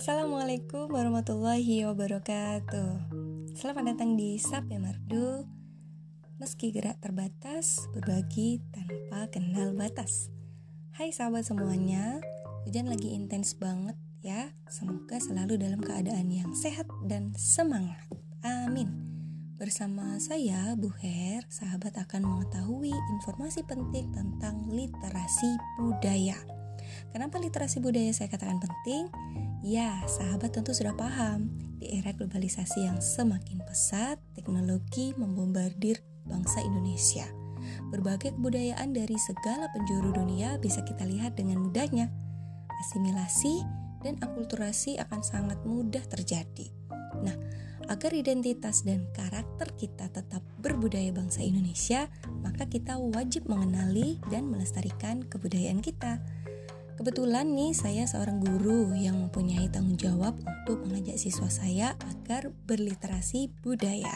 Assalamualaikum warahmatullahi wabarakatuh. Selamat datang di Sapemardu. Meski gerak terbatas, berbagi tanpa kenal batas. Hai sahabat semuanya, hujan lagi intens banget ya. Semoga selalu dalam keadaan yang sehat dan semangat. Amin. Bersama saya, Buher, sahabat akan mengetahui informasi penting tentang literasi budaya. Kenapa literasi budaya saya katakan penting? Ya, sahabat tentu sudah paham. Di era globalisasi yang semakin pesat, teknologi membombardir bangsa Indonesia. Berbagai kebudayaan dari segala penjuru dunia bisa kita lihat dengan mudahnya. Asimilasi dan akulturasi akan sangat mudah terjadi. Nah, agar identitas dan karakter kita tetap berbudaya bangsa Indonesia, maka kita wajib mengenali dan melestarikan kebudayaan kita. Kebetulan nih saya seorang guru yang mempunyai tanggung jawab untuk mengajak siswa saya agar berliterasi budaya.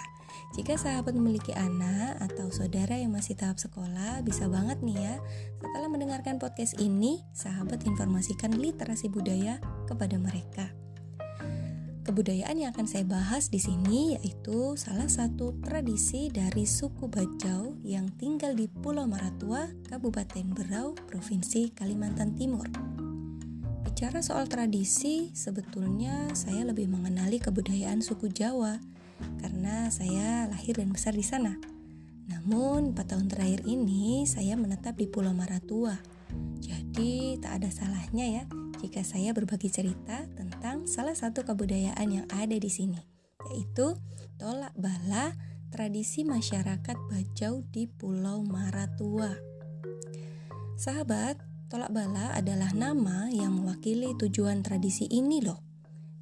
Jika sahabat memiliki anak atau saudara yang masih tahap sekolah, bisa banget nih ya. Setelah mendengarkan podcast ini, sahabat informasikan literasi budaya kepada mereka. Kebudayaan yang akan saya bahas di sini yaitu salah satu tradisi dari suku Bajau yang tinggal di Pulau Maratua, Kabupaten Berau, Provinsi Kalimantan Timur. Bicara soal tradisi, sebetulnya saya lebih mengenali kebudayaan suku Jawa karena saya lahir dan besar di sana. Namun, 4 tahun terakhir ini saya menetap di Pulau Maratua. Jadi, tak ada salahnya ya jika saya berbagi cerita tentang salah satu kebudayaan yang ada di sini, yaitu Tolak Bala, tradisi masyarakat Bajau di Pulau Maratua. Sahabat, Tolak Bala adalah nama yang mewakili tujuan tradisi ini loh,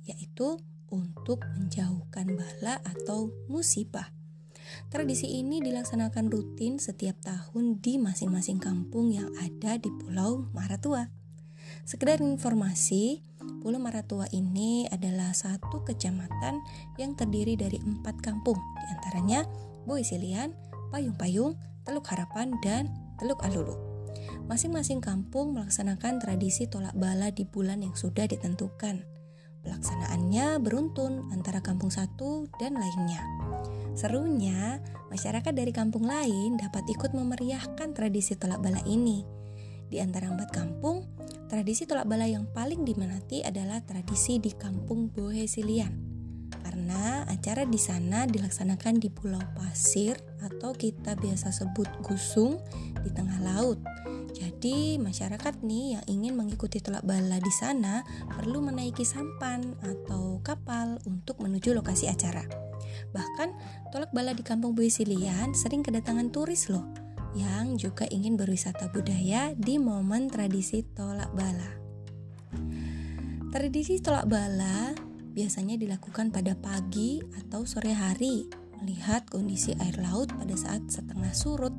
yaitu untuk menjauhkan bala atau musibah. Tradisi ini dilaksanakan rutin setiap tahun di masing-masing kampung yang ada di Pulau Maratua. Sekedar informasi, Pulau Maratua ini adalah satu kecamatan yang terdiri dari 4 kampung, diantaranya Boisilian, Payung-Payung, Teluk Harapan, dan Teluk Alulu. Masing-masing kampung melaksanakan tradisi tolak bala di bulan yang sudah ditentukan. Pelaksanaannya beruntun antara kampung satu dan lainnya. Serunya, masyarakat dari kampung lain dapat ikut memeriahkan tradisi tolak bala ini. Di antara 4 kampung, tradisi tolak bala yang paling diminati adalah tradisi di Kampung Buhe Silian. Karena acara di sana dilaksanakan di pulau pasir atau kita biasa sebut Gusung di tengah laut. Jadi masyarakat nih yang ingin mengikuti tolak bala di sana perlu menaiki sampan atau kapal untuk menuju lokasi acara. Bahkan tolak bala di Kampung Buhe Silian sering kedatangan turis loh, yang juga ingin berwisata budaya di momen tradisi tolak bala. Tradisi tolak bala biasanya dilakukan pada pagi atau sore hari, melihat kondisi air laut pada saat setengah surut,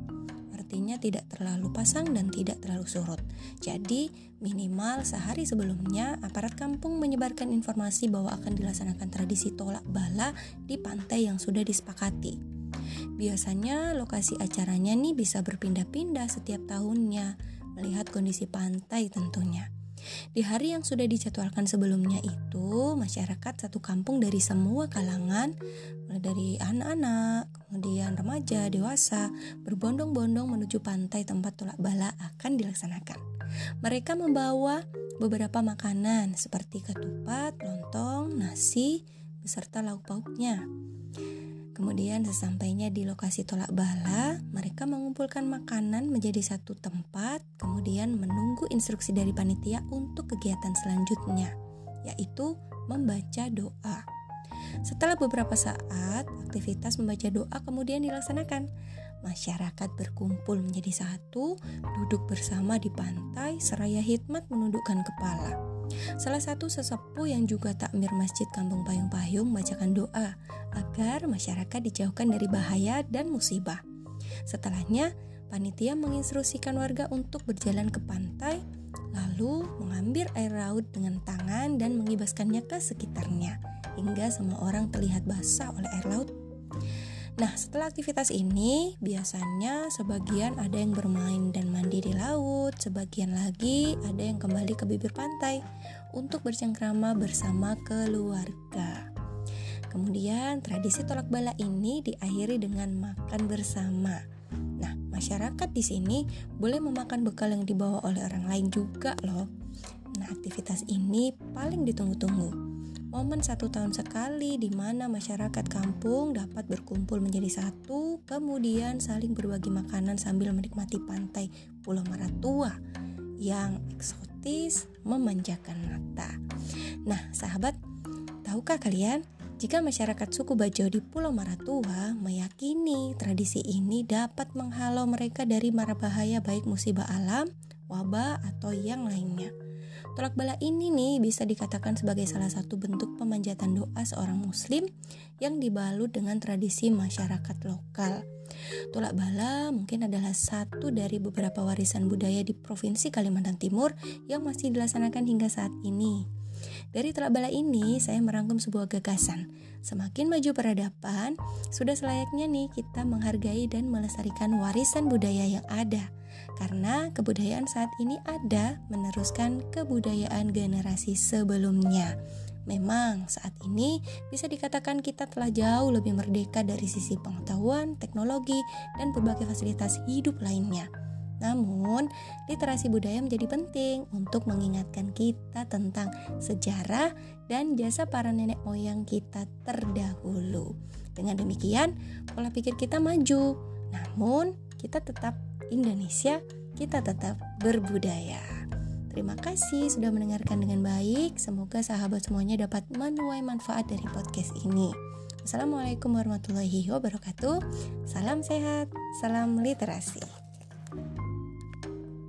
artinya tidak terlalu pasang dan tidak terlalu surut. Jadi minimal sehari sebelumnya aparat kampung menyebarkan informasi bahwa akan dilaksanakan tradisi tolak bala di pantai yang sudah disepakati. Biasanya lokasi acaranya nih bisa berpindah-pindah setiap tahunnya, melihat kondisi pantai tentunya. Di hari yang sudah dijadwalkan sebelumnya itu, masyarakat satu kampung dari semua kalangan, mulai dari anak-anak, kemudian remaja, dewasa, berbondong-bondong menuju pantai tempat tolak bala akan dilaksanakan. Mereka membawa beberapa makanan seperti ketupat, lontong, nasi, beserta lauk pauknya. Kemudian sesampainya di lokasi tolak bala, mereka mengumpulkan makanan menjadi satu tempat, kemudian menunggu instruksi dari panitia untuk kegiatan selanjutnya, yaitu membaca doa. Setelah beberapa saat, aktivitas membaca doa kemudian dilaksanakan. Masyarakat berkumpul menjadi satu, duduk bersama di pantai, seraya hikmat menundukkan kepala. Salah satu sesepuh yang juga takmir masjid Kampung Payung-Payung membacakan doa agar masyarakat dijauhkan dari bahaya dan musibah. Setelahnya, panitia menginstruksikan warga untuk berjalan ke pantai, lalu mengambil air laut dengan tangan dan mengibaskannya ke sekitarnya, hingga semua orang terlihat basah oleh air laut. Nah, setelah aktivitas ini, biasanya sebagian ada yang bermain dan mandi di laut, sebagian lagi ada yang kembali ke bibir pantai untuk bercengkrama bersama keluarga. Kemudian tradisi tolak bala ini diakhiri dengan makan bersama. Nah, masyarakat di sini boleh memakan bekal yang dibawa oleh orang lain juga loh. Nah, aktivitas ini paling ditunggu-tunggu. Momen 1 tahun sekali di mana masyarakat kampung dapat berkumpul menjadi satu, kemudian saling berbagi makanan sambil menikmati pantai Pulau Maratua yang eksotis memanjakan mata. Nah, sahabat, tahukah kalian jika masyarakat suku Bajau di Pulau Maratua meyakini tradisi ini dapat menghalau mereka dari mara bahaya baik musibah alam, wabah, atau yang lainnya. Tolak bala ini nih bisa dikatakan sebagai salah satu bentuk pemanjatan doa seorang muslim yang dibalut dengan tradisi masyarakat lokal. Tolak bala mungkin adalah satu dari beberapa warisan budaya di Provinsi Kalimantan Timur yang masih dilaksanakan hingga saat ini. Dari tolak bala ini saya merangkum sebuah gagasan. Semakin maju peradaban, sudah selayaknya nih kita menghargai dan melestarikan warisan budaya yang ada. Karena kebudayaan saat ini ada meneruskan kebudayaan generasi sebelumnya. Memang saat ini bisa dikatakan kita telah jauh lebih merdeka dari sisi pengetahuan, teknologi, dan berbagai fasilitas hidup lainnya. Namun, literasi budaya menjadi penting untuk mengingatkan kita tentang sejarah dan jasa para nenek moyang kita terdahulu. Dengan demikian, pola pikir kita maju. Namun, kita tetap Indonesia, kita tetap berbudaya. Terima kasih sudah mendengarkan dengan baik. Semoga sahabat semuanya dapat menuai manfaat dari podcast ini. Assalamualaikum warahmatullahi wabarakatuh. Salam sehat, salam literasi.